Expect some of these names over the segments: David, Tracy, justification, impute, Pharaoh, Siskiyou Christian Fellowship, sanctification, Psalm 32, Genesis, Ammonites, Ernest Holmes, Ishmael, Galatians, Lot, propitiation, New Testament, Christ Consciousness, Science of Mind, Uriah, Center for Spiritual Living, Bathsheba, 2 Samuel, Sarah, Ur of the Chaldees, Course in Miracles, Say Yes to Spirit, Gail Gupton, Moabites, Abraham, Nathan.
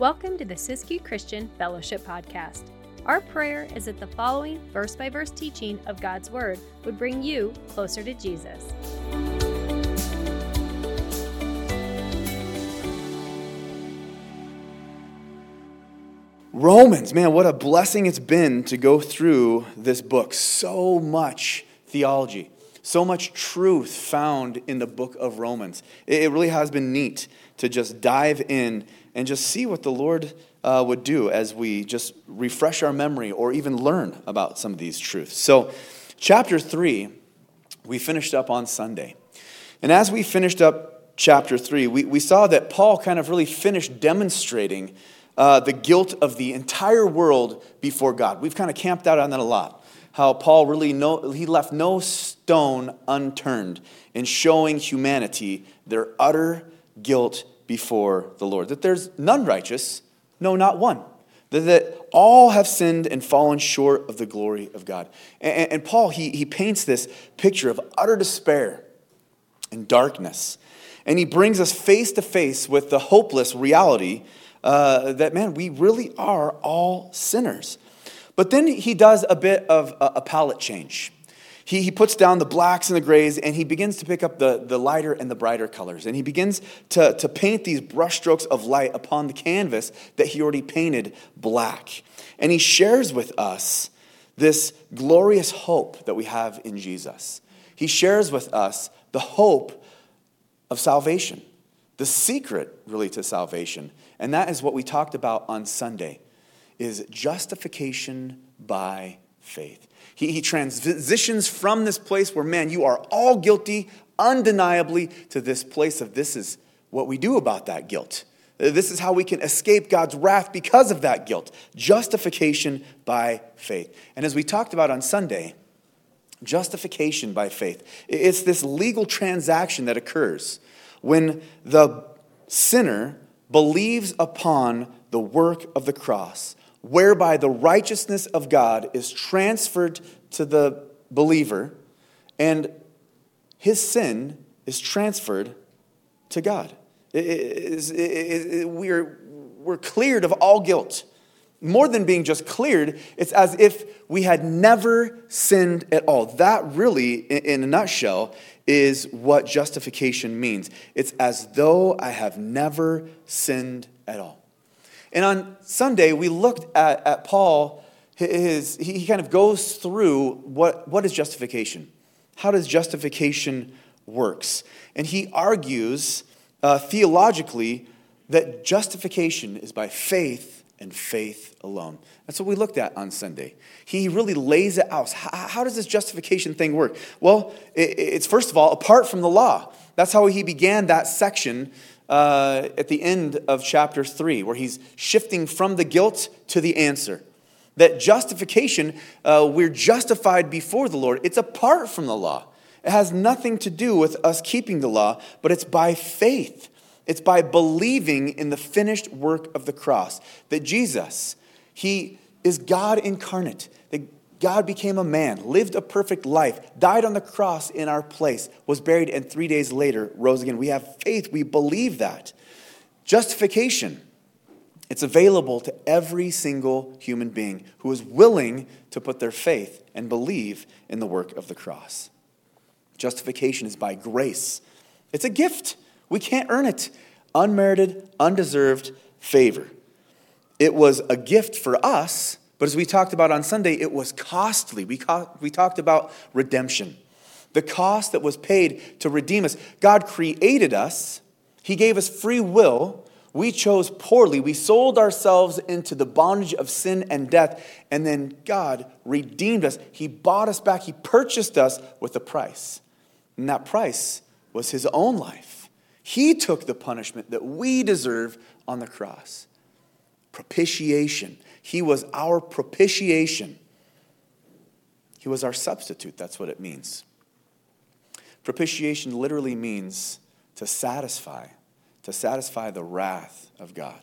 Welcome to the Siskiyou Christian Fellowship Podcast. Our prayer is that the following verse-by-verse teaching of God's Word would bring you closer to Jesus. Romans, man, what a blessing it's been to go through this book. So much theology, so much truth found in the book of Romans. It really has been neat to just dive in and just see what the Lord would do as we just refresh our memory or even learn about some of these truths. So chapter 3, we finished up on Sunday. And as we finished up chapter 3, we saw that Paul kind of really finished demonstrating the guilt of the entire world before God. We've kind of camped out on that a lot, how Paul really he left no stone unturned in showing humanity their utter guilt before the Lord, that there's none righteous, no, not one, that all have sinned and fallen short of the glory of God. And Paul, he paints this picture of utter despair and darkness, and he brings us face to face with the hopeless reality that, man, we really are all sinners. But then he does a bit of a palette change. He puts down the blacks and the grays, and he begins to pick up the lighter and the brighter colors. And he begins to paint these brushstrokes of light upon the canvas that he already painted black. And he shares with us this glorious hope that we have in Jesus. He shares with us the hope of salvation, the secret, really, to salvation. And that is what we talked about on Sunday, is justification by faith. He transitions from this place where, man, you are all guilty, undeniably, to this place of this is what we do about that guilt. This is how we can escape God's wrath because of that guilt. Justification by faith. And as we talked about on Sunday, justification by faith, it's this legal transaction that occurs when the sinner believes upon the work of the cross, whereby the righteousness of God is transferred to the believer, and his sin is transferred to God. We're cleared of all guilt. More than being just cleared, it's as if we had never sinned at all. That really, in a nutshell, is what justification means. It's as though I have never sinned at all. And on Sunday, we looked at Paul. He kind of goes through what is justification? How does justification works? And he argues theologically that justification is by faith and faith alone. That's what we looked at on Sunday. He really lays it out. How does this justification thing work? Well, it's first of all, apart from the law. That's how he began that section at the end of chapter 3, where he's shifting from the guilt to the answer. That justification, we're justified before the Lord. It's apart from the law. It has nothing to do with us keeping the law, but it's by faith. It's by believing in the finished work of the cross. That Jesus, he is God incarnate. That God became a man, lived a perfect life, died on the cross in our place, was buried, and 3 days later rose again. We have faith. We believe that. Justification, it's available to every single human being who is willing to put their faith and believe in the work of the cross. Justification is by grace. It's a gift. We can't earn it. Unmerited, undeserved favor. It was a gift for us, but as we talked about on Sunday, it was costly. We talked about redemption, the cost that was paid to redeem us. God created us. He gave us free will. We chose poorly. We sold ourselves into the bondage of sin and death. And then God redeemed us. He bought us back. He purchased us with a price. And that price was his own life. He took the punishment that we deserve on the cross. Propitiation. He was our propitiation. He was our substitute. That's what it means. Propitiation literally means to satisfy the wrath of God.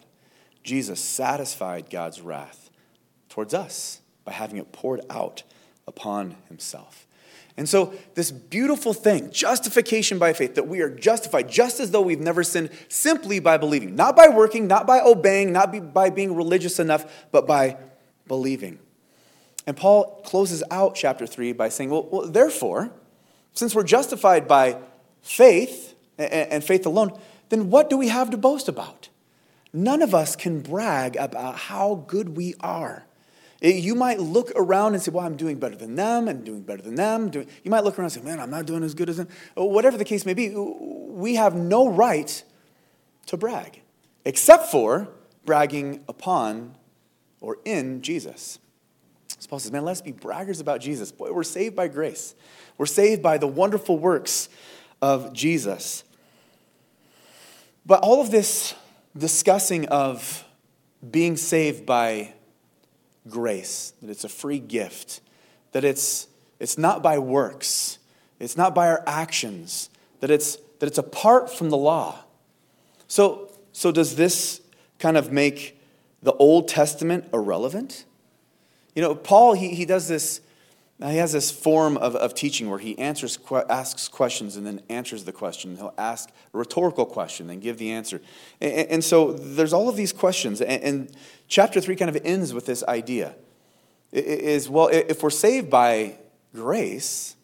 Jesus satisfied God's wrath towards us by having it poured out upon himself. And so this beautiful thing, justification by faith, that we are justified just as though we've never sinned simply by believing. Not by working, not by obeying, not by being religious enough, but by believing. And Paul closes out chapter 3 by saying, well, therefore, since we're justified by faith and faith alone, then what do we have to boast about? None of us can brag about how good we are. You might look around and say, well, I'm doing better than them, and doing better than them. You might look around and say, man, I'm not doing as good as them. Whatever the case may be, we have no right to brag, except for bragging upon or in Jesus. So Paul says, man, let's be braggers about Jesus. Boy, we're saved by grace. We're saved by the wonderful works of Jesus. But all of this discussing of being saved by grace, that it's a free gift, that it's not by works, it's not by our actions, that it's apart from the law. So does this kind of make the Old Testament irrelevant? You know, Paul, he does this, he has this form of teaching where he asks questions and then answers the question. He'll ask a rhetorical question and give the answer. And so there's all of these questions. And chapter 3 kind of ends with this idea. It is, well, if we're saved by grace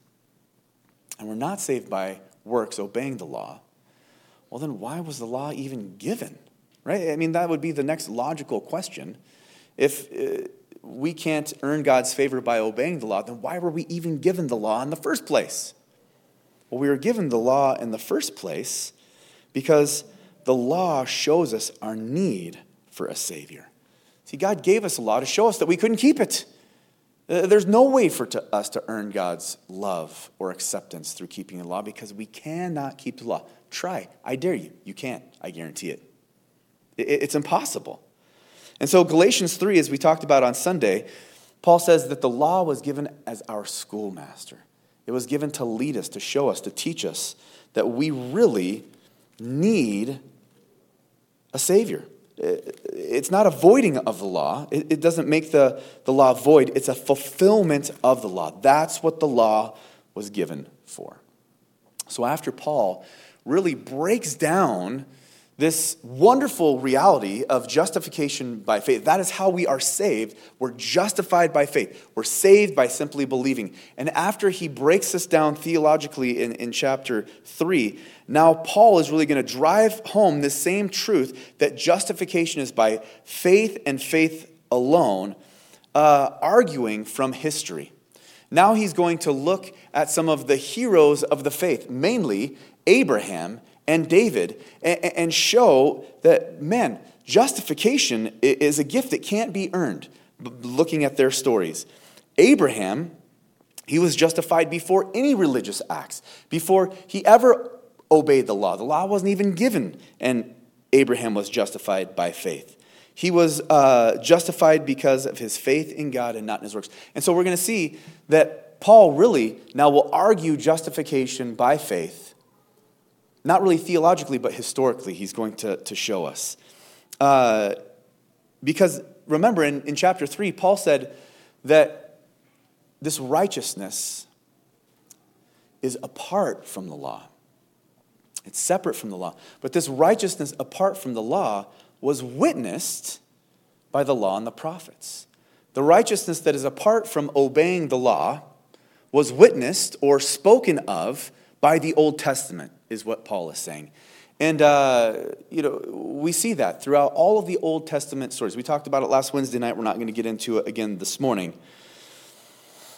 and we're not saved by works, obeying the law, well, then why was the law even given? Right? I mean, that would be the next logical question. If we can't earn God's favor by obeying the law, then why were we even given the law in the first place? Well, we were given the law in the first place because the law shows us our need for a Savior. See, God gave us a law to show us that we couldn't keep it. There's no way for us to earn God's love or acceptance through keeping the law because we cannot keep the law. Try. I dare you. You can't. I guarantee it. It's impossible. And so Galatians 3, as we talked about on Sunday, Paul says that the law was given as our schoolmaster. It was given to lead us, to show us, to teach us that we really need a Savior. It's not a voiding of the law. It doesn't make the law void. It's a fulfillment of the law. That's what the law was given for. So after Paul really breaks down this wonderful reality of justification by faith, that is how we are saved. We're justified by faith. We're saved by simply believing. And after he breaks this down theologically in chapter 3, now Paul is really going to drive home this same truth that justification is by faith and faith alone, arguing from history. Now he's going to look at some of the heroes of the faith, mainly Abraham and David, and show that, man, justification is a gift that can't be earned, looking at their stories. Abraham, he was justified before any religious acts, before he ever obeyed the law. The law wasn't even given, and Abraham was justified by faith. He was justified because of his faith in God and not in his works. And so we're going to see that Paul really now will argue justification by faith, not really theologically, but historically, he's going to show us. Because remember, in chapter 3, Paul said that this righteousness is apart from the law. It's separate from the law. But this righteousness apart from the law was witnessed by the law and the prophets. The righteousness that is apart from obeying the law was witnessed or spoken of by the Old Testament, is what Paul is saying. And, we see that throughout all of the Old Testament stories. We talked about it last Wednesday night. We're not going to get into it again this morning.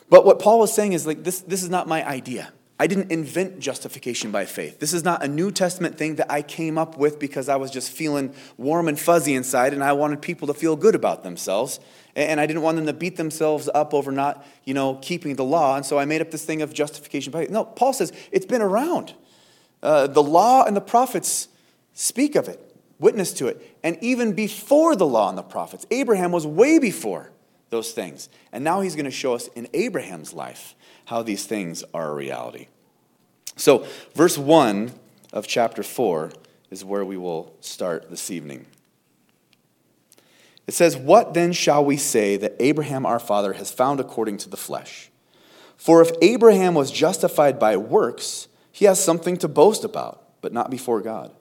But what Paul was saying is, like, this is not my idea. I didn't invent justification by faith. This is not a New Testament thing that I came up with because I was just feeling warm and fuzzy inside and I wanted people to feel good about themselves. And I didn't want them to beat themselves up over not, keeping the law. And so I made up this thing of justification by faith. No, Paul says it's been around. The law and the prophets speak of it, witness to it. And even before the law and the prophets, Abraham was way before those things. And now he's going to show us in Abraham's life how these things are a reality. So verse 1 of chapter 4 is where we will start this evening. It says, "What then shall we say that Abraham our father has found according to the flesh? For if Abraham was justified by works, he has something to boast about, but not before God.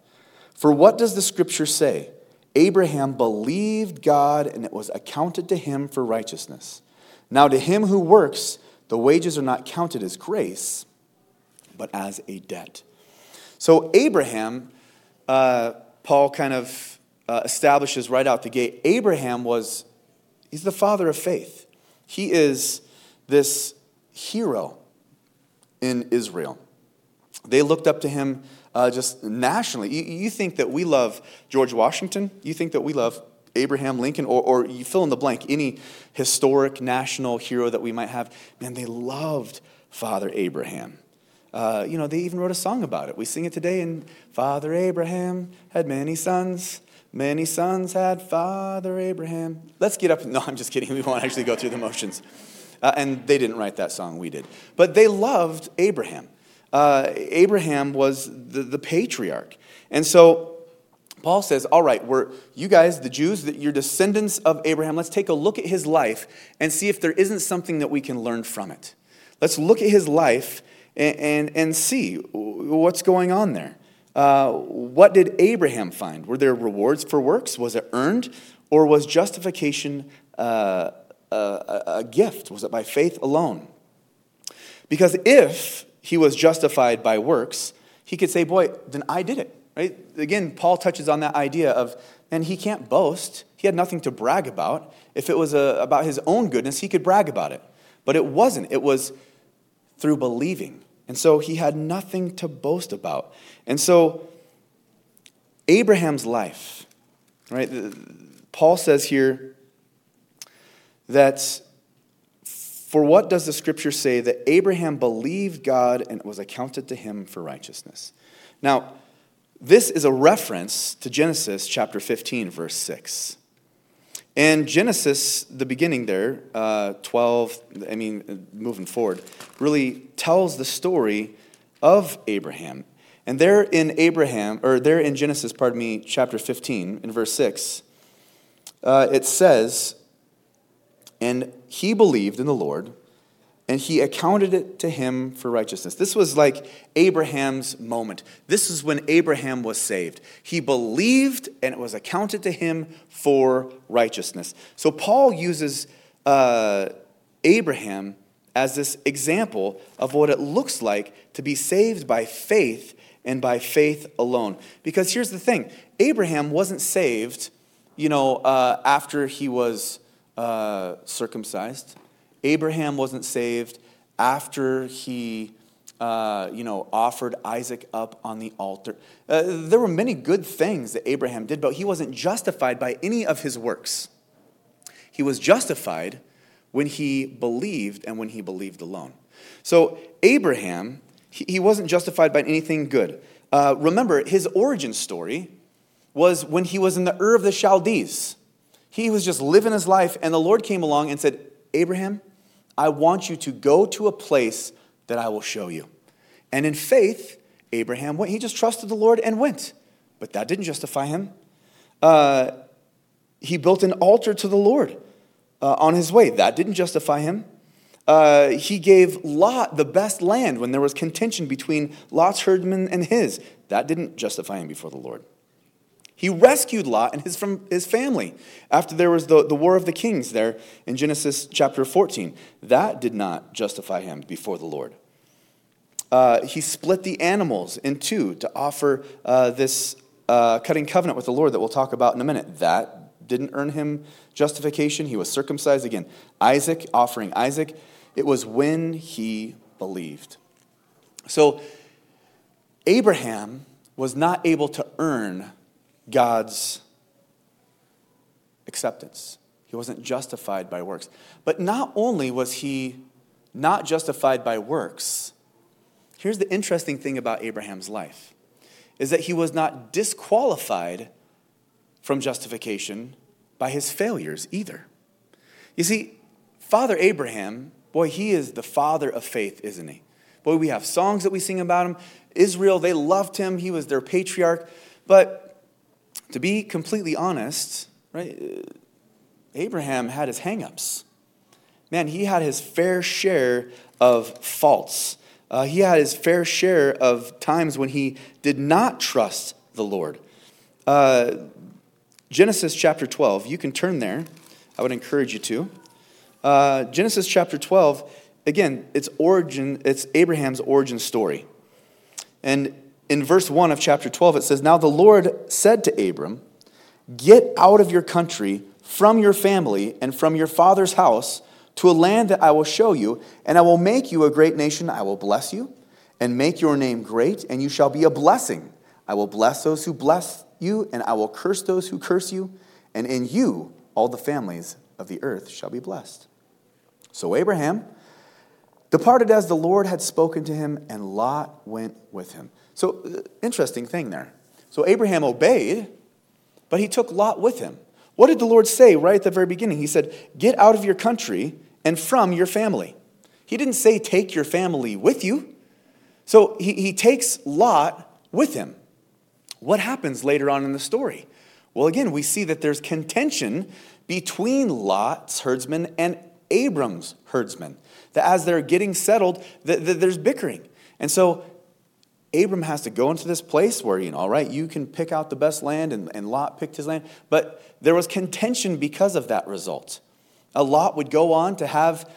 For what does the scripture say? Abraham believed God, and it was accounted to him for righteousness. Now to him who works, the wages are not counted as grace, but as a debt. So Abraham, Paul kind of establishes right out the gate, he's the father of faith. He is this hero in Israel. They looked up to him just nationally. You think that we love George Washington? You think that we love Abraham Lincoln? Or you fill in the blank, any historic national hero that we might have. Man, they loved Father Abraham. They even wrote a song about it. We sing it today, and Father Abraham had many sons. Many sons had Father Abraham. Let's get up. No, I'm just kidding. We won't actually go through the motions. And they didn't write that song. We did. But they loved Abraham. Abraham was the patriarch. And so Paul says, all right, you guys, the Jews, that you're descendants of Abraham, let's take a look at his life and see if there isn't something that we can learn from it. Let's look at his life and see what's going on there. What did Abraham find? Were there rewards for works? Was it earned? Or was justification a gift? Was it by faith alone? Because if he was justified by works, he could say, boy, then I did it, right? Again, Paul touches on that idea of, man, he can't boast. He had nothing to brag about. If it was about his own goodness, he could brag about it. But it wasn't. It was through believing. And so he had nothing to boast about. And so Abraham's life, right? Paul says here that, for what does the scripture say? That Abraham believed God, and it was accounted to him for righteousness. Now, this is a reference to Genesis chapter 15, verse 6. And Genesis, the beginning there, 12, moving forward, really tells the story of Abraham. And there in Genesis, chapter 15, in verse 6, it says, and he believed in the Lord, and he accounted it to him for righteousness. This was like Abraham's moment. This is when Abraham was saved. He believed, and it was accounted to him for righteousness. So Paul uses Abraham as this example of what it looks like to be saved by faith and by faith alone. Because here's the thing. Abraham wasn't saved, after he was circumcised. Abraham wasn't saved after he, offered Isaac up on the altar. There were many good things that Abraham did, but he wasn't justified by any of his works. He was justified when he believed, and when he believed alone. So Abraham, he wasn't justified by anything good. Remember, his origin story was when he was in the Ur of the Chaldees. He was just living his life, and the Lord came along and said, Abraham, I want you to go to a place that I will show you. And in faith, Abraham went. He just trusted the Lord and went. But that didn't justify him. He built an altar to the Lord on his way. That didn't justify him. He gave Lot the best land when there was contention between Lot's herdmen and his. That didn't justify him before the Lord. He rescued Lot and his family after there was the War of the Kings there in Genesis chapter 14. That did not justify him before the Lord. He split the animals in two to offer this cutting covenant with the Lord that we'll talk about in a minute. That didn't earn him justification. He was circumcised again. Isaac, offering Isaac, it was when he believed. So Abraham was not able to earn God's acceptance. He wasn't justified by works. But not only was he not justified by works, here's the interesting thing about Abraham's life, is that he was not disqualified from justification by his failures either. You see, Father Abraham, boy, he is the father of faith, isn't he? Boy, we have songs that we sing about him. Israel, they loved him. He was their patriarch. But to be completely honest, right, Abraham had his hang-ups. man, he had his fair share of faults. He had his fair share of times when he did not trust the Lord. Genesis chapter 12, you can turn there. I would encourage you to. Genesis chapter 12, again, it's Abraham's origin story. And in verse 1 of chapter 12, it says, "Now the Lord said to Abram, 'Get out of your country, from your family, and from your father's house, to a land that I will show you, and I will make you a great nation. I will bless you, and make your name great, and you shall be a blessing. I will bless those who bless you, and I will curse those who curse you, and in you all the families of the earth shall be blessed.' So Abraham departed as the Lord had spoken to him, and Lot went with him." So, interesting thing there. So Abraham obeyed, but he took Lot with him. What did the Lord say right at the very beginning? He said, "Get out of your country and from your family." He didn't say, "Take your family with you." So he takes Lot with him. What happens later on in the story? Well, again, we see that there's contention between Lot's herdsmen and Abram's herdsmen. That as they're getting settled, there's bickering. And so Abram has to go into this place where, all right, you can pick out the best land, and Lot picked his land. But there was contention because of that result. Lot would go on to have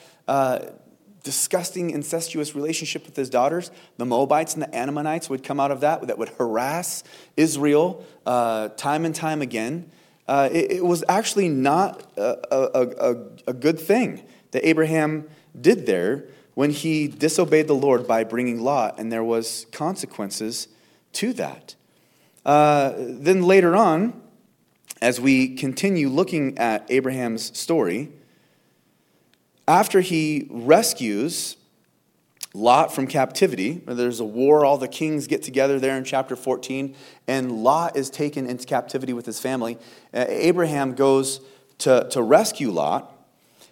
disgusting, incestuous relationship with his daughters. The Moabites and the Ammonites would come out of that would harass Israel time and time again. It was actually not a good thing that Abraham did there when he disobeyed the Lord by bringing Lot, and there was consequences to that. Then later on, as we continue looking at Abraham's story, after he rescues Lot from captivity, there's a war, all the kings get together there in chapter 14, and Lot is taken into captivity with his family. Abraham goes to rescue Lot,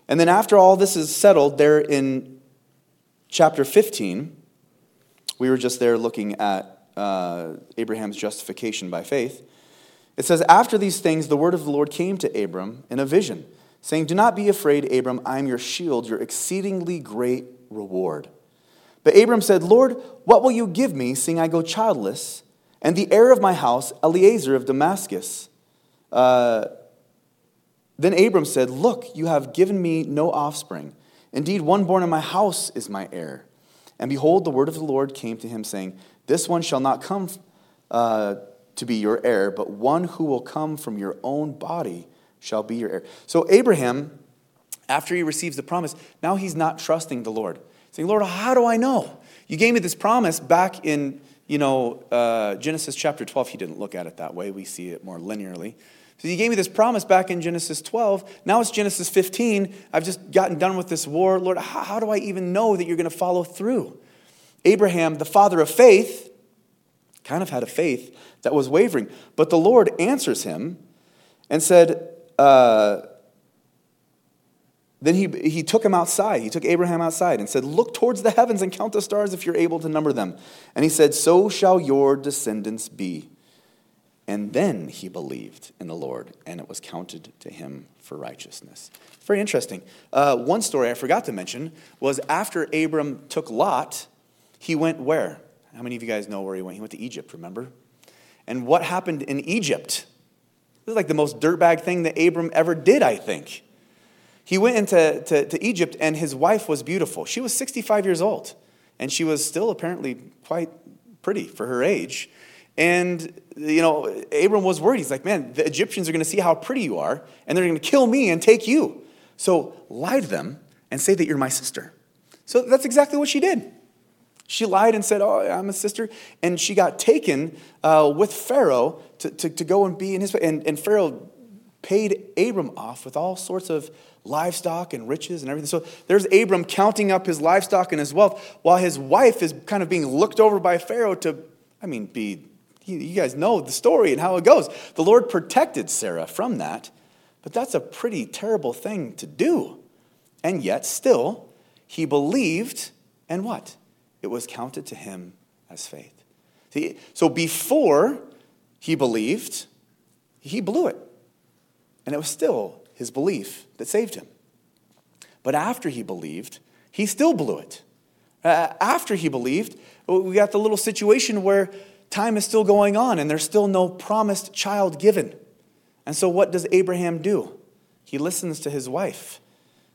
and then after all this is settled, there in Chapter 15, we were just there looking at Abraham's justification by faith. It says, "After these things, the word of the Lord came to Abram in a vision, saying, 'Do not be afraid, Abram, I am your shield, your exceedingly great reward.' But Abram said, 'Lord, what will you give me, seeing I go childless, and the heir of my house, Eliezer of Damascus?' Then Abram said, 'Look, you have given me no offspring. Indeed, one born in my house is my heir.' And behold, the word of the Lord came to him, saying, 'This one shall not come to be your heir, but one who will come from your own body shall be your heir.'" So Abraham, after he receives the promise, now he's not trusting the Lord. He's saying, "Lord, how do I know? You gave me this promise back in, Genesis chapter 12. He didn't look at it that way. We see it more linearly. So you gave me this promise back in Genesis 12. Now it's Genesis 15. I've just gotten done with this war. Lord, how do I even know that you're going to follow through?" Abraham, the father of faith, kind of had a faith that was wavering. But the Lord answers him and said, then he took him outside. He took Abraham outside and said, "Look towards the heavens and count the stars if you're able to number them." And he said, "So shall your descendants be." And then he believed in the Lord, and it was counted to him for righteousness. Very interesting. One story I forgot to mention was after Abram took Lot, he went where? How many of you guys know where he went? He went to Egypt, remember? And what happened in Egypt? This is like the most dirtbag thing that Abram ever did, I think. He went into Egypt, and his wife was beautiful. She was 65 years old, and she was still apparently quite pretty for her age. And, Abram was worried. He's like, "Man, the Egyptians are going to see how pretty you are, and they're going to kill me and take you. So lie to them and say that you're my sister." So that's exactly what she did. She lied and said, "Oh, I'm a sister." And she got taken with Pharaoh to go and be in his place. And Pharaoh paid Abram off with all sorts of livestock and riches and everything. So there's Abram counting up his livestock and his wealth while his wife is kind of being looked over by Pharaoh to be... You guys know the story and how it goes. The Lord protected Sarah from that, but that's a pretty terrible thing to do. And yet still, he believed, and what? It was counted to him as faith. See, so before he believed, he blew it. And it was still his belief that saved him. But after he believed, he still blew it. After he believed, we got the little situation where time is still going on and there's still no promised child given. And so what does Abraham do? He listens to his wife.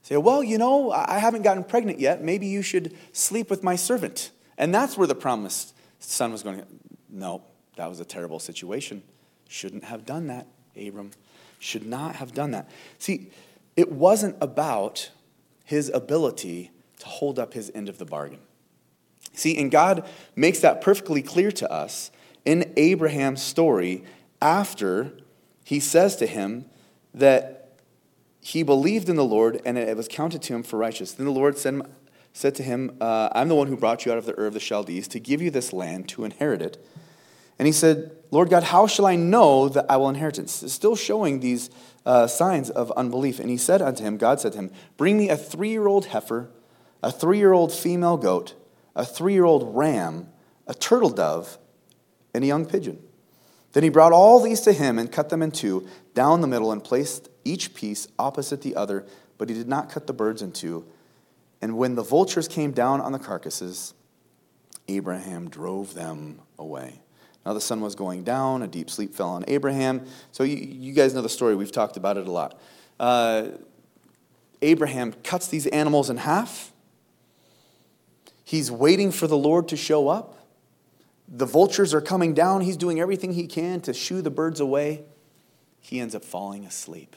Say, well, you know, I haven't gotten pregnant yet. Maybe you should sleep with my servant. And that's where the promised son was going. No, that was a terrible situation. Shouldn't have done that, Abram. Should not have done that. See, it wasn't about his ability to hold up his end of the bargain. See, and God makes that perfectly clear to us in Abraham's story after he says to him that he believed in the Lord and it was counted to him for righteousness. Then the Lord said to him, I'm the one who brought you out of the Ur of the Chaldees to give you this land to inherit it. And he said, Lord God, how shall I know that I will inherit it? Still showing these signs of unbelief. And he said unto him, God said to him, bring me a 3-year-old heifer, a 3-year-old female goat, a 3-year-old ram, a turtle dove, and a young pigeon. Then he brought all these to him and cut them in two down the middle and placed each piece opposite the other, but he did not cut the birds in two. And when the vultures came down on the carcasses, Abraham drove them away. Now the sun was going down, a deep sleep fell on Abraham. So you guys know the story, we've talked about it a lot. Abraham cuts these animals in half. He's waiting for the Lord to show up. The vultures are coming down. He's doing everything he can to shoo the birds away. He ends up falling asleep.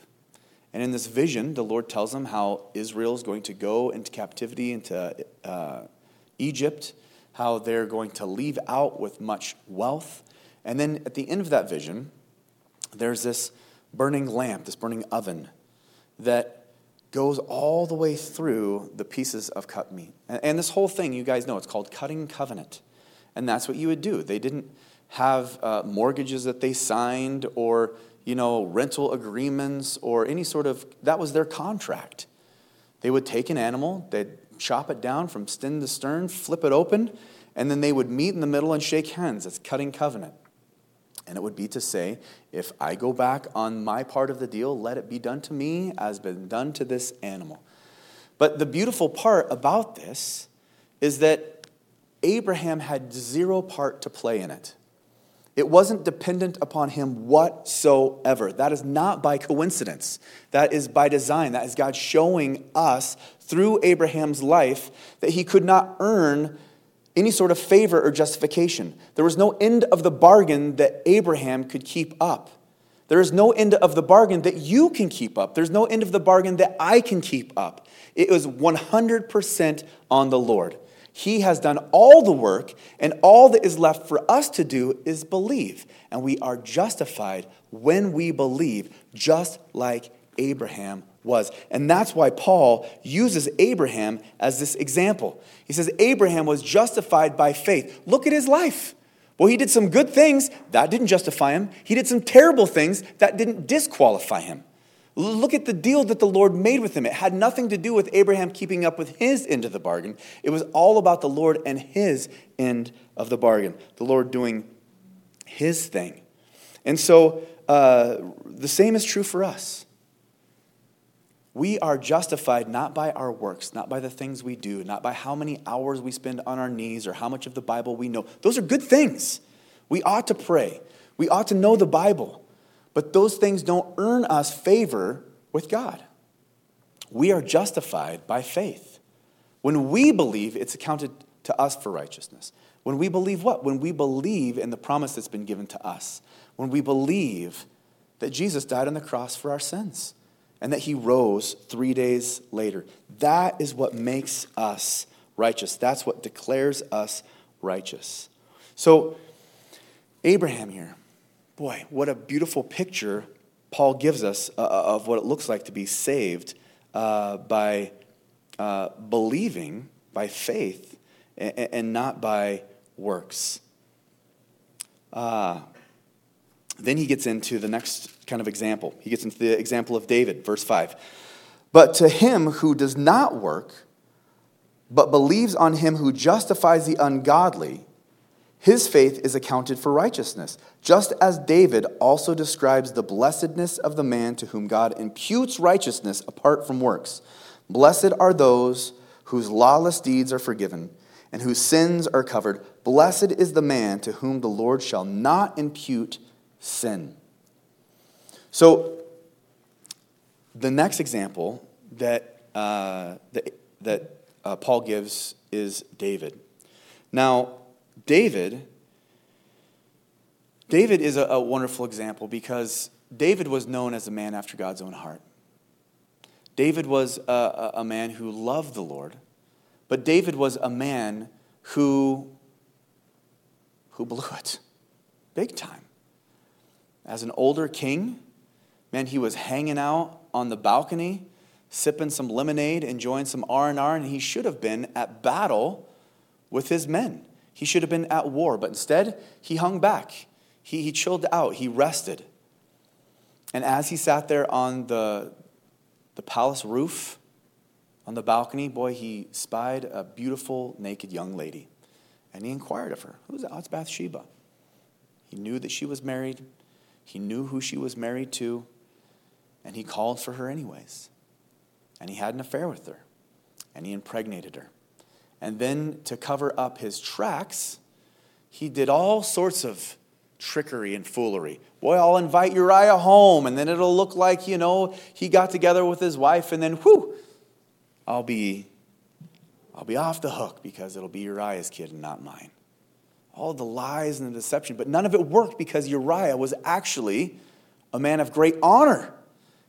And in this vision, the Lord tells him how Israel is going to go into captivity, into Egypt, how they're going to leave out with much wealth. And then at the end of that vision, there's this burning lamp, this burning oven that goes all the way through the pieces of cut meat. And this whole thing, you guys know, it's called cutting covenant. And that's what you would do. They didn't have mortgages that they signed or, you know, rental agreements or any sort of, that was their contract. They would take an animal, they'd chop it down from stem to stern, flip it open, and then they would meet in the middle and shake hands. That's cutting covenant. And it would be to say, if I go back on my part of the deal, let it be done to me as been done to this animal. But the beautiful part about this is that Abraham had zero part to play in it. It wasn't dependent upon him whatsoever. That is not by coincidence. That is by design. That is God showing us through Abraham's life that he could not earn any sort of favor or justification. There was no end of the bargain that Abraham could keep up. There is no end of the bargain that you can keep up. There's no end of the bargain that I can keep up. It was 100% on the Lord. He has done all the work, and all that is left for us to do is believe. And we are justified when we believe, just like Abraham was. And that's why Paul uses Abraham as this example. He says, Abraham was justified by faith. Look at his life. Well, he did some good things. That didn't justify him. He did some terrible things. That didn't disqualify him. Look at the deal that the Lord made with him. It had nothing to do with Abraham keeping up with his end of the bargain. It was all about the Lord and his end of the bargain. The Lord doing his thing. And so the same is true for us. We are justified not by our works, not by the things we do, not by how many hours we spend on our knees or how much of the Bible we know. Those are good things. We ought to pray. We ought to know the Bible. But those things don't earn us favor with God. We are justified by faith. When we believe, it's accounted to us for righteousness. When we believe what? When we believe in the promise that's been given to us. When we believe that Jesus died on the cross for our sins. And that he rose 3 days later. That is what makes us righteous. That's what declares us righteous. So, Abraham here. Boy, what a beautiful picture Paul gives us of what it looks like to be saved by believing, by faith, and not by works. Then he gets into the next kind of example. He gets into the example of David, verse 5. But to him who does not work, but believes on him who justifies the ungodly, his faith is accounted for righteousness, just as David also describes the blessedness of the man to whom God imputes righteousness apart from works. Blessed are those whose lawless deeds are forgiven and whose sins are covered. Blessed is the man to whom the Lord shall not impute sin. So, the next example that Paul gives is David. Now, David is a wonderful example because David was known as a man after God's own heart. David was a man who loved the Lord, but David was a man who blew it big time. As an older king, man, he was hanging out on the balcony, sipping some lemonade, enjoying some R&R, and he should have been at battle with his men. He should have been at war, but instead, he hung back. He chilled out. He rested. And as he sat there on the palace roof, on the balcony, boy, he spied a beautiful, naked young lady. And he inquired of her, "Who's that?" "Oh, it's Bathsheba." He knew that she was married. He knew who she was married to. And he called for her anyways. And he had an affair with her. And he impregnated her. And then to cover up his tracks, he did all sorts of trickery and foolery. Boy, I'll invite Uriah home, and then it'll look like, you know, he got together with his wife, and then, whew, I'll be off the hook because it'll be Uriah's kid and not mine. All the lies and the deception, but none of it worked because Uriah was actually a man of great honor,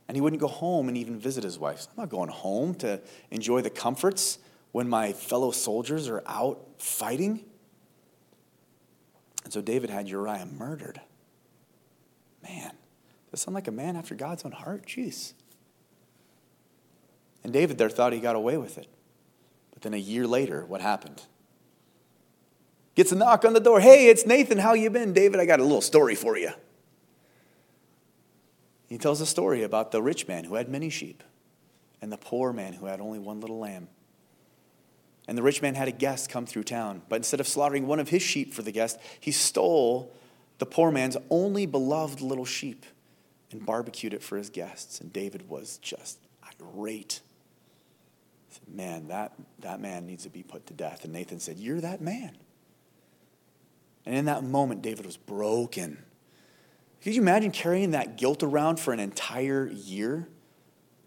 and he wouldn't go home and even visit his wife. I'm not going home to enjoy the comforts when my fellow soldiers are out fighting. And so David had Uriah murdered. Man, does that sound like a man after God's own heart? Jeez. And David there thought he got away with it. But then a year later, what happened? Gets a knock on the door. "Hey, it's Nathan. How you been, David? I got a little story for you." He tells a story about the rich man who had many sheep and the poor man who had only one little lamb. And the rich man had a guest come through town. But instead of slaughtering one of his sheep for the guest, he stole the poor man's only beloved little sheep and barbecued it for his guests. And David was just irate. He said, "Man, that man needs to be put to death." And Nathan said, "You're that man." And in that moment, David was broken. Could you imagine carrying that guilt around for an entire year?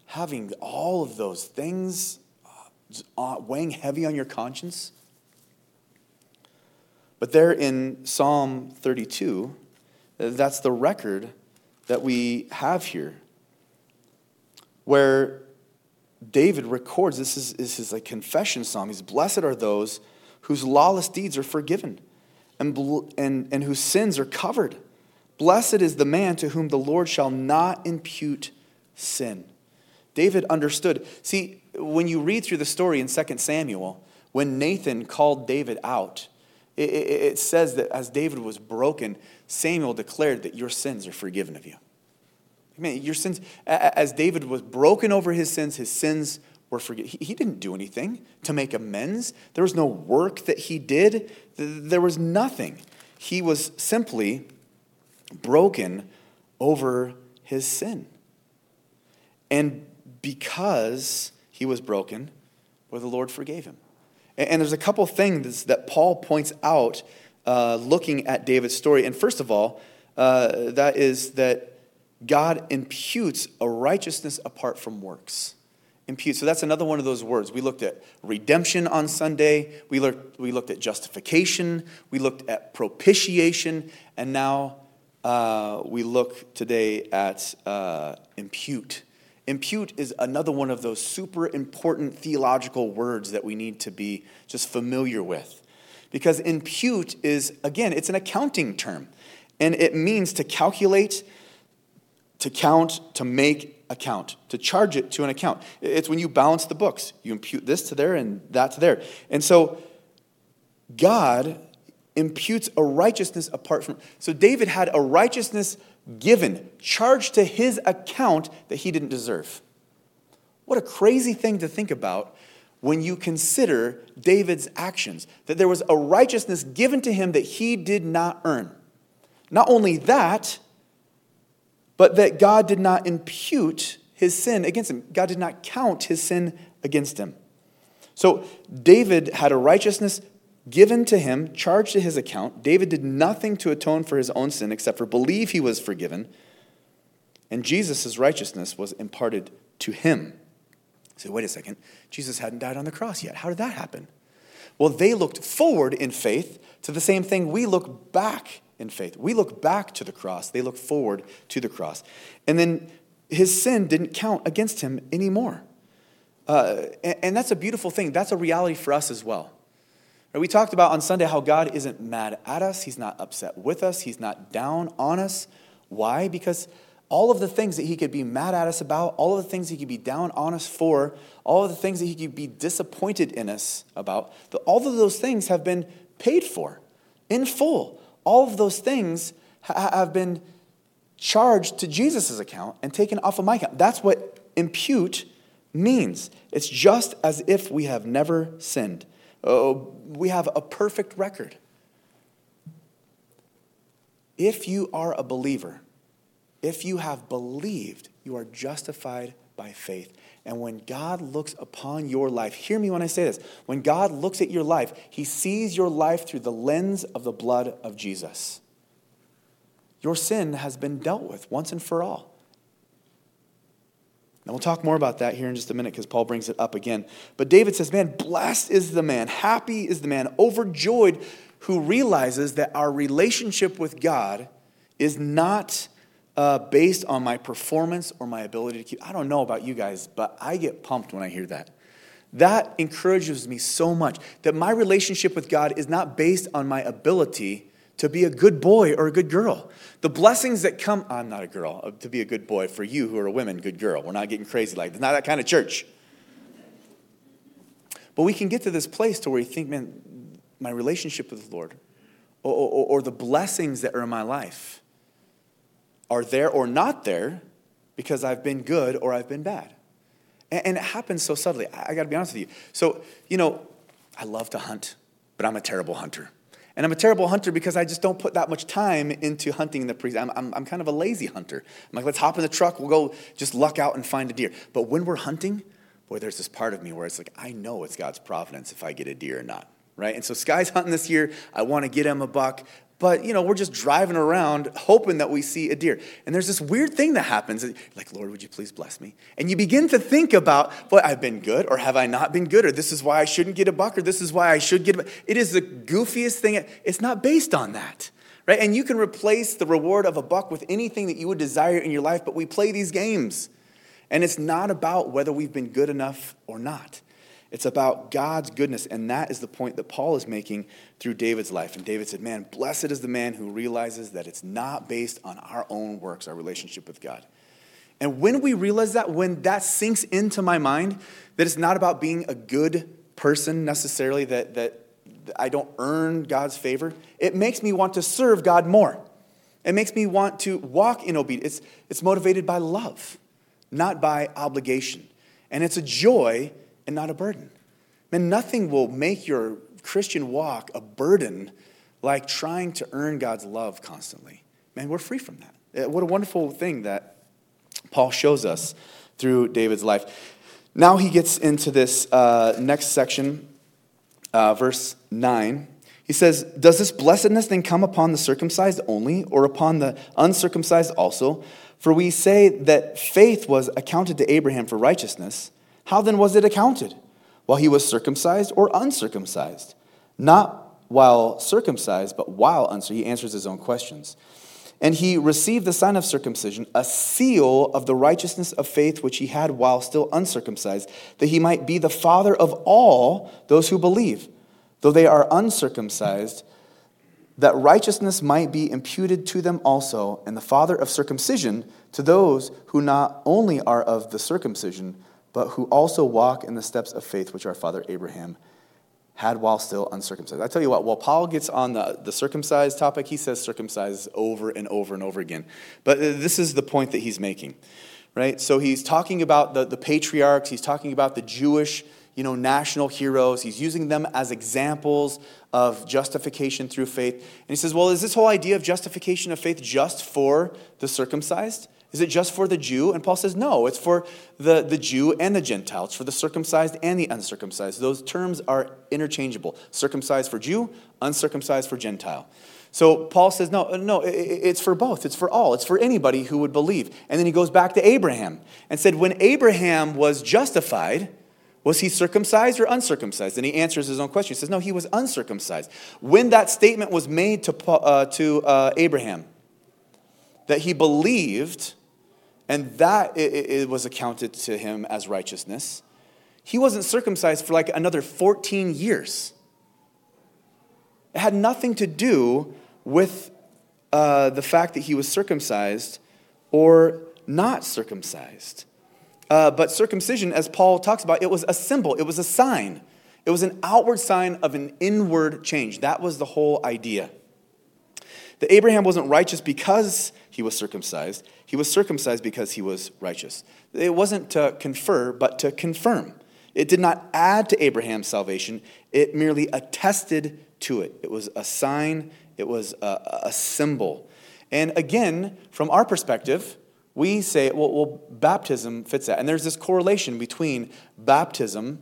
Having all of those things weighing heavy on your conscience? But there in Psalm 32, that's the record that we have here, where David records, this is a confession psalm. He's, "Blessed are those whose lawless deeds are forgiven and whose sins are covered. Blessed is the man to whom the Lord shall not impute sin." David understood. See, when you read through the story in 2 Samuel, when Nathan called David out, it says that as David was broken, Samuel declared that your sins are forgiven of you. I mean, your sins, as David was broken over his sins were forgiven. He didn't do anything to make amends. There was no work that he did. There was nothing. He was simply broken over his sin. And because he was broken, where the Lord forgave him. And there's a couple things that Paul points out looking at David's story. And first of all, that is that God imputes a righteousness apart from works. Impute. So that's another one of those words. We looked at redemption on Sunday. We looked at justification. We looked at propitiation. And now we look today at impute. Impute is another one of those super important theological words that we need to be just familiar with. Because impute is, again, it's an accounting term. And it means to calculate, to count, to make account, to charge it to an account. It's when you balance the books. You impute this to there and that to there. And so God imputes a righteousness apart from... So David had a righteousness given, charged to his account that he didn't deserve. What a crazy thing to think about when you consider David's actions, that there was a righteousness given to him that he did not earn. Not only that, but that God did not impute his sin against him. God did not count his sin against him. So David had a righteousness given to him, charged to his account. David did nothing to atone for his own sin except for believe he was forgiven. And Jesus' righteousness was imparted to him. So wait a second, Jesus hadn't died on the cross yet. How did that happen? Well, they looked forward in faith to the same thing we look back in faith. We look back to the cross. They look forward to the cross. And then his sin didn't count against him anymore. And that's a beautiful thing. That's a reality for us as well. We talked about on Sunday how God isn't mad at us. He's not upset with us. He's not down on us. Why? Because all of the things that he could be mad at us about, all of the things he could be down on us for, all of the things that he could be disappointed in us about, all of those things have been paid for in full. All of those things have been charged to Jesus' account and taken off of my account. That's what impute means. It's just as if we have never sinned. Oh, we have a perfect record. If you are a believer, if you have believed, you are justified by faith. And when God looks upon your life, hear me when I say this, when God looks at your life, he sees your life through the lens of the blood of Jesus. Your sin has been dealt with once and for all. And we'll talk more about that here in just a minute because Paul brings it up again. But David says, man, blessed is the man, happy is the man, overjoyed who realizes that our relationship with God is not based on my performance or my ability to keep. I don't know about you guys, but I get pumped when I hear that. That encourages me so much that my relationship with God is not based on my ability to be a good boy or a good girl. The blessings that come, I'm not a girl, to be a good boy. For you who are women, good girl. We're not getting crazy like this. Not that kind of church. But we can get to this place to where you think, man, my relationship with the Lord or the blessings that are in my life are there or not there because I've been good or I've been bad. And it happens so subtly. I got to be honest with you. So, I love to hunt, but I'm a terrible hunter. And I'm a terrible hunter because I just don't put that much time into hunting in the preseason. I'm kind of a lazy hunter. I'm like, let's hop in the truck. We'll go just luck out and find a deer. But when we're hunting, boy, there's this part of me where it's like, I know it's God's providence if I get a deer or not, right? And so Sky's hunting this year. I want to get him a buck. But, we're just driving around hoping that we see a deer. And there's this weird thing that happens. Like, Lord, would you please bless me? And you begin to think about, boy, I've been good or have I not been good? Or this is why I shouldn't get a buck or this is why I should get a buck. It is the goofiest thing. It's not based on that, right? And you can replace the reward of a buck with anything that you would desire in your life, but we play these games. And it's not about whether we've been good enough or not. It's about God's goodness, and that is the point that Paul is making through David's life. And David said, man, blessed is the man who realizes that it's not based on our own works, our relationship with God. And when we realize that, when that sinks into my mind, that it's not about being a good person necessarily, that I don't earn God's favor, it makes me want to serve God more. It makes me want to walk in obedience. It's motivated by love, not by obligation. And it's a joy and not a burden. Man, nothing will make your Christian walk a burden like trying to earn God's love constantly. Man, we're free from that. What a wonderful thing that Paul shows us through David's life. Now he gets into this next section, verse 9. He says, does this blessedness then come upon the circumcised only, or upon the uncircumcised also? For we say that faith was accounted to Abraham for righteousness. How then was it accounted? While he was circumcised or uncircumcised? Not while circumcised, but while uncircumcised. He answers his own questions. And he received the sign of circumcision, a seal of the righteousness of faith which he had while still uncircumcised, that he might be the father of all those who believe, though they are uncircumcised, that righteousness might be imputed to them also, and the father of circumcision to those who not only are of the circumcision, but who also walk in the steps of faith which our father Abraham had while still uncircumcised. I tell you what, while Paul gets on the circumcised topic, he says circumcised over and over and over again. But this is the point that he's making, right? So he's talking about the patriarchs. He's talking about the Jewish, national heroes. He's using them as examples of justification through faith. And he says, well, is this whole idea of justification of faith just for the circumcised? Is it just for the Jew? And Paul says, no, it's for the Jew and the Gentile. It's for the circumcised and the uncircumcised. Those terms are interchangeable. Circumcised for Jew, uncircumcised for Gentile. So Paul says, no, it's for both. It's for all. It's for anybody who would believe. And then he goes back to Abraham and said, when Abraham was justified, was he circumcised or uncircumcised? And he answers his own question. He says, no, he was uncircumcised. When that statement was made to Abraham, that he believed, and that it was accounted to him as righteousness. He wasn't circumcised for like another 14 years. It had nothing to do with the fact that he was circumcised or not circumcised. But circumcision, as Paul talks about, it was a symbol. It was a sign. It was an outward sign of an inward change. That was the whole idea. That Abraham wasn't righteous because he was circumcised. He was circumcised because he was righteous. It wasn't to confer, but to confirm. It did not add to Abraham's salvation. It merely attested to it. It was a sign. It was a symbol. And again, from our perspective, we say, well, baptism fits that. And there's this correlation between baptism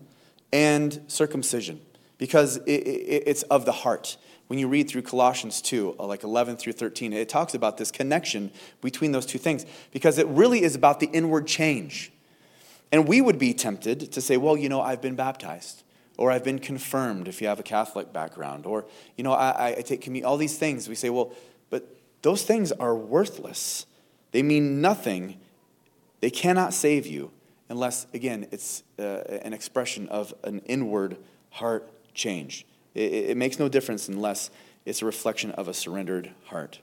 and circumcision because it's of the heart. When you read through Colossians 2, like 11 through 13, it talks about this connection between those two things because it really is about the inward change. And we would be tempted to say, well, you know, I've been baptized or I've been confirmed if you have a Catholic background or, you know, I take communion, all these things. We say, well, but those things are worthless. They mean nothing. They cannot save you unless, again, it's an expression of an inward heart change. It makes no difference unless it's a reflection of a surrendered heart.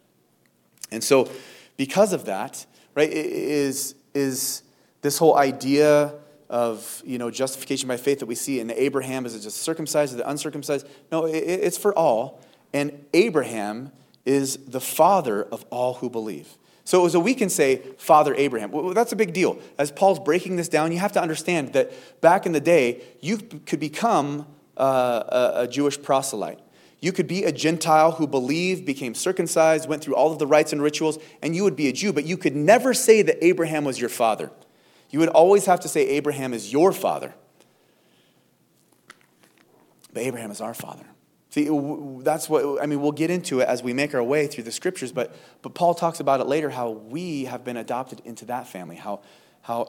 And so because of that, right, is this whole idea of, you know, justification by faith that we see in Abraham, is it just circumcised or the uncircumcised? No, it's for all. And Abraham is the father of all who believe. So as we can say, Father Abraham. Well, that's a big deal. As Paul's breaking this down, you have to understand that back in the day, you could become a Jewish proselyte. You could be a Gentile who believed, became circumcised, went through all of the rites and rituals, and you would be a Jew, but you could never say that Abraham was your father. You would always have to say Abraham is your father. But Abraham is our father. See, that's what, I mean, we'll get into it as we make our way through the scriptures, but Paul talks about it later, how we have been adopted into that family, how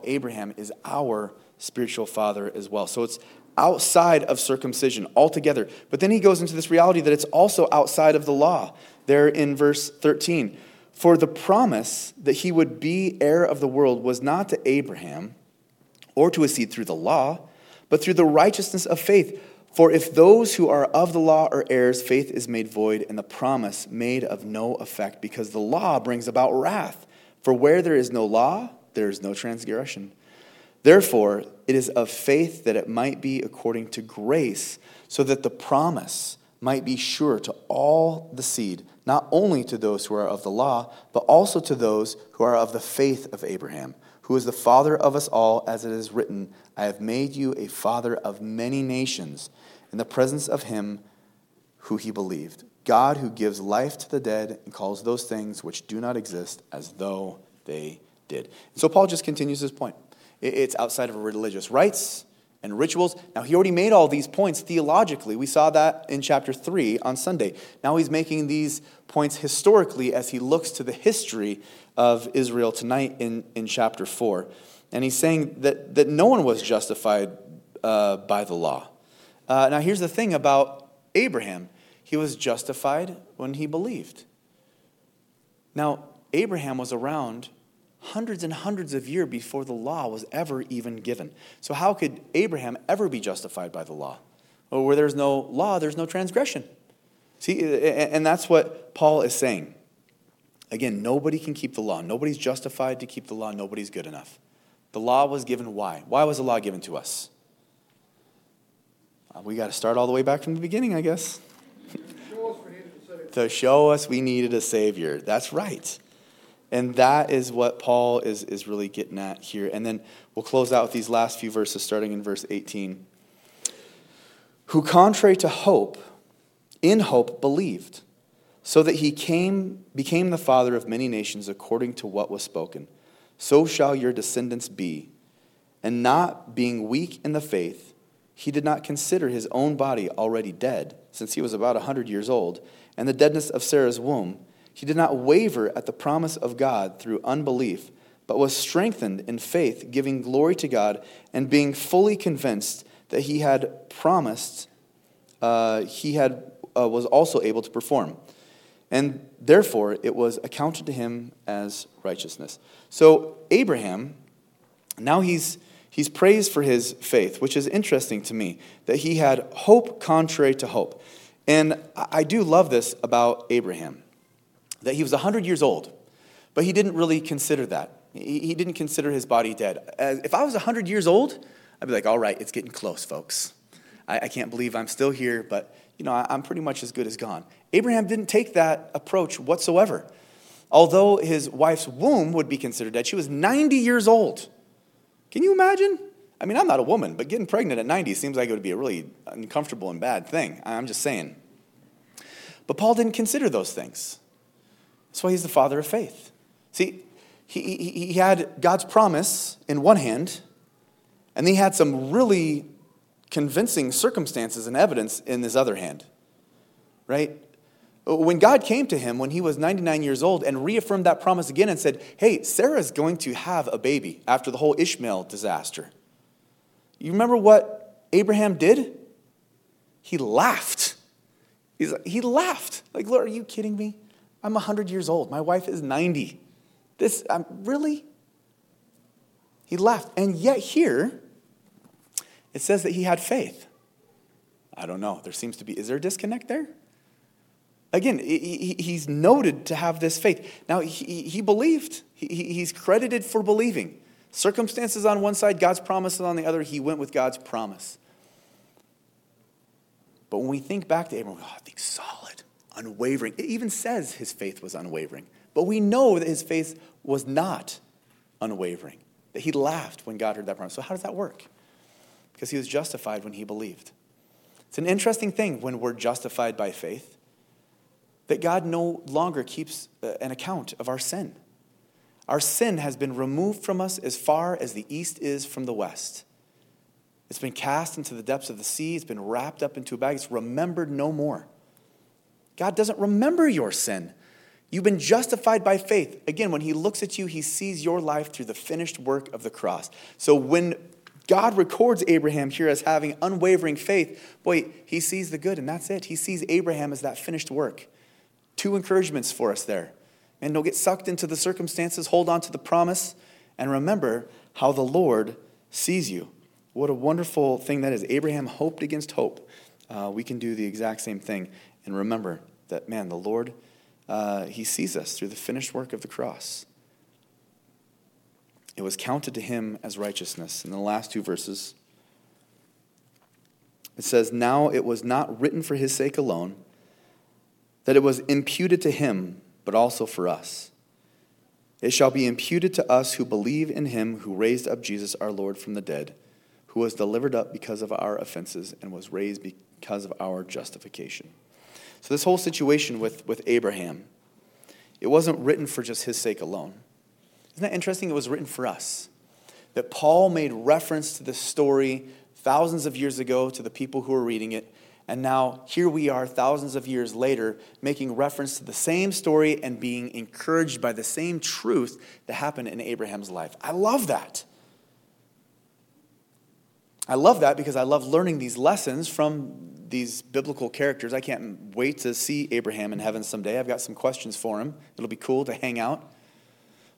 Abraham is our spiritual father as well. So it's outside of circumcision altogether. But then he goes into this reality that it's also outside of the law. There in verse 13, for the promise that he would be heir of the world was not to Abraham or to his seed through the law, but through the righteousness of faith. For if those who are of the law are heirs, faith is made void and the promise made of no effect, because the law brings about wrath. For where there is no law, there is no transgression. Therefore, it is of faith that it might be according to grace, so that the promise might be sure to all the seed, not only to those who are of the law, but also to those who are of the faith of Abraham, who is the father of us all, as it is written, I have made you a father of many nations, in the presence of him who he believed, God who gives life to the dead and calls those things which do not exist as though they did. And so Paul just continues his point. It's outside of religious rites and rituals. Now, he already made all these points theologically. We saw that in chapter 3 on Sunday. Now he's making these points historically as he looks to the history of Israel tonight in chapter 4. And he's saying that no one was justified by the law. Now, here's the thing about Abraham. He was justified when he believed. Now, Abraham was around hundreds and hundreds of years before the law was ever even given. So how could Abraham ever be justified by the law? Well, where there's no law, there's no transgression. See, and that's what Paul is saying. Again, nobody can keep the law. Nobody's justified to keep the law. Nobody's good enough. The law was given why? Why was the law given to us? We got to start all the way back from the beginning, I guess. To show us we needed a Savior. That's right. And that is what Paul is really getting at here. And then we'll close out with these last few verses, starting in verse 18. Who, contrary to hope, in hope believed, so that he became the father of many nations according to what was spoken. so shall your descendants be. And not being weak in the faith, he did not consider his own body already dead, since he was about 100 years old, and the deadness of Sarah's womb. He did not waver at the promise of God through unbelief, but was strengthened in faith, giving glory to God, and being fully convinced that he had promised, was also able to perform. And therefore, it was accounted to him as righteousness. So Abraham, now he's praised for his faith, which is interesting to me, that he had hope contrary to hope. And I do love this about Abraham, that he was 100 years old, but he didn't really consider that. He didn't consider his body dead. If I was 100 years old, I'd be like, all right, it's getting close, folks. I can't believe I'm still here, but you know, I'm pretty much as good as gone. Abraham didn't take that approach whatsoever. Although his wife's womb would be considered dead, she was 90 years old. Can you imagine? I mean, I'm not a woman, but getting pregnant at 90 seems like it would be a really uncomfortable and bad thing. I'm just saying. But Paul didn't consider those things. That's why he's the father of faith. See, he had God's promise in one hand, and he had some really convincing circumstances and evidence in his other hand, right? When God came to him when he was 99 years old and reaffirmed that promise again and said, hey, Sarah's going to have a baby after the whole Ishmael disaster. You remember what Abraham did? He laughed. He laughed. Like, Lord, are you kidding me? I'm 100 years old. My wife is 90. Really? He laughed. And yet here, it says that he had faith. I don't know. There seems to be, is there a disconnect there? Again, he's noted to have this faith. Now, he believed. He's credited for believing. Circumstances on one side, God's promise on the other. He went with God's promise. But when we think back to Abraham, I think solid. Unwavering. It even says his faith was unwavering. But we know that his faith was not unwavering. That he laughed when God heard that promise. So how does that work? Because he was justified when he believed. It's an interesting thing when we're justified by faith, that God no longer keeps an account of our sin. Our sin has been removed from us as far as the east is from the west. It's been cast into the depths of the sea. It's been wrapped up into a bag. It's remembered no more. God doesn't remember your sin. You've been justified by faith. Again, when he looks at you, he sees your life through the finished work of the cross. So when God records Abraham here as having unwavering faith, boy, he sees the good, and that's it. He sees Abraham as that finished work. Two encouragements for us there. And don't get sucked into the circumstances. Hold on to the promise, and remember how the Lord sees you. What a wonderful thing that is. Abraham hoped against hope. We can do the exact same thing. And remember that, man, the Lord, he sees us through the finished work of the cross. It was counted to him as righteousness. In the last two verses, it says, now it was not written for his sake alone that it was imputed to him, but also for us. It shall be imputed to us who believe in him who raised up Jesus our Lord from the dead, who was delivered up because of our offenses and was raised because of our justification. So this whole situation with Abraham, it wasn't written for just his sake alone. Isn't that interesting? It was written for us. That Paul made reference to this story thousands of years ago to the people who were reading it. And now here we are thousands of years later making reference to the same story and being encouraged by the same truth that happened in Abraham's life. I love that. I love that because I love learning these lessons from these biblical characters. I can't wait to see Abraham in heaven someday. I've got some questions for him. It'll be cool to hang out.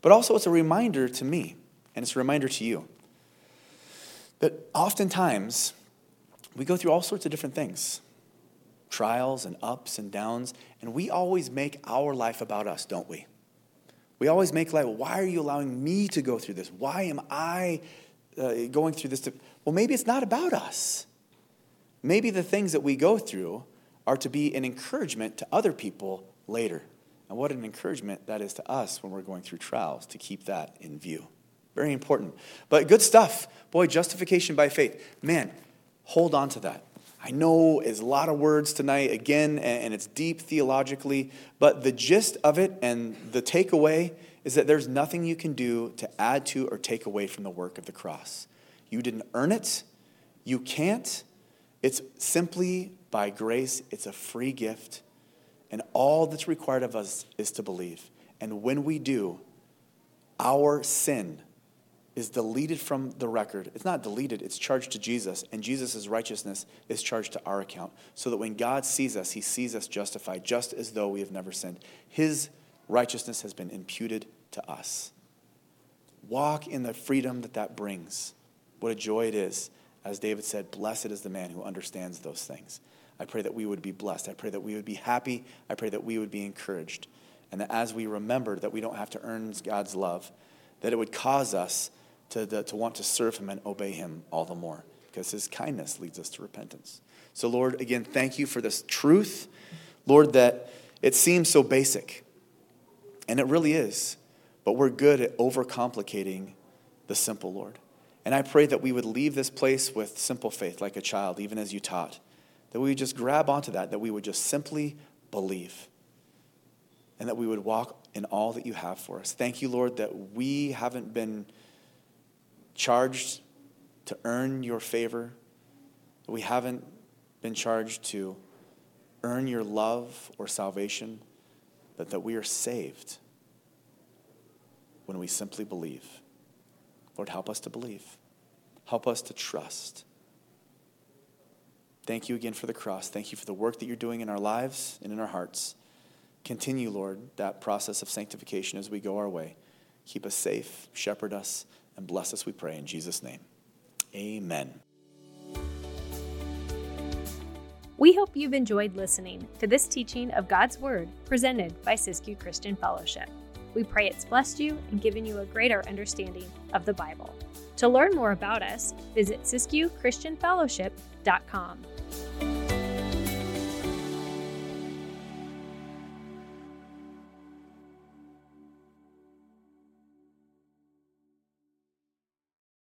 But also it's a reminder to me, and it's a reminder to you, that oftentimes we go through all sorts of different things, trials and ups and downs, and we always make our life about us, don't we? We always make life, why are you allowing me to go through this? Why am I going through this? Well, maybe it's not about us. Maybe the things that we go through are to be an encouragement to other people later. And what an encouragement that is to us when we're going through trials, to keep that in view. Very important. But good stuff. Boy, justification by faith. Man, hold on to that. I know it's a lot of words tonight, again, and it's deep theologically, but the gist of it and the takeaway is that there's nothing you can do to add to or take away from the work of the cross. You didn't earn it. You can't. It's simply by grace. It's a free gift. And all that's required of us is to believe. And when we do, our sin is deleted from the record. It's not deleted, it's charged to Jesus, and Jesus' righteousness is charged to our account, so that when God sees us, he sees us justified, just as though we have never sinned. His righteousness has been imputed to us. Walk in the freedom that that brings. What a joy it is. As David said, blessed is the man who understands those things. I pray that we would be blessed. I pray that we would be happy. I pray that we would be encouraged. And that as we remember that we don't have to earn God's love, that it would cause us to want to serve him and obey him all the more, because his kindness leads us to repentance. So Lord, again, thank you for this truth, Lord, that it seems so basic, and it really is, but we're good at overcomplicating the simple, Lord. And I pray that we would leave this place with simple faith, like a child, even as you taught, that we would just grab onto that we would just simply believe, and that we would walk in all that you have for us. Thank you, Lord, that we haven't been charged to earn your favor. We haven't been charged to earn your love or salvation, but that we are saved when we simply believe. Lord, help us to believe. Help us to trust. Thank you again for the cross. Thank you for the work that you're doing in our lives and in our hearts. Continue, Lord, that process of sanctification as we go our way. Keep us safe, shepherd us, and bless us, we pray in Jesus' name. Amen. We hope you've enjoyed listening to this teaching of God's Word presented by Siskiyou Christian Fellowship. We pray it's blessed you and given you a greater understanding of the Bible. To learn more about us, visit siskiyouchristianfellowship.com.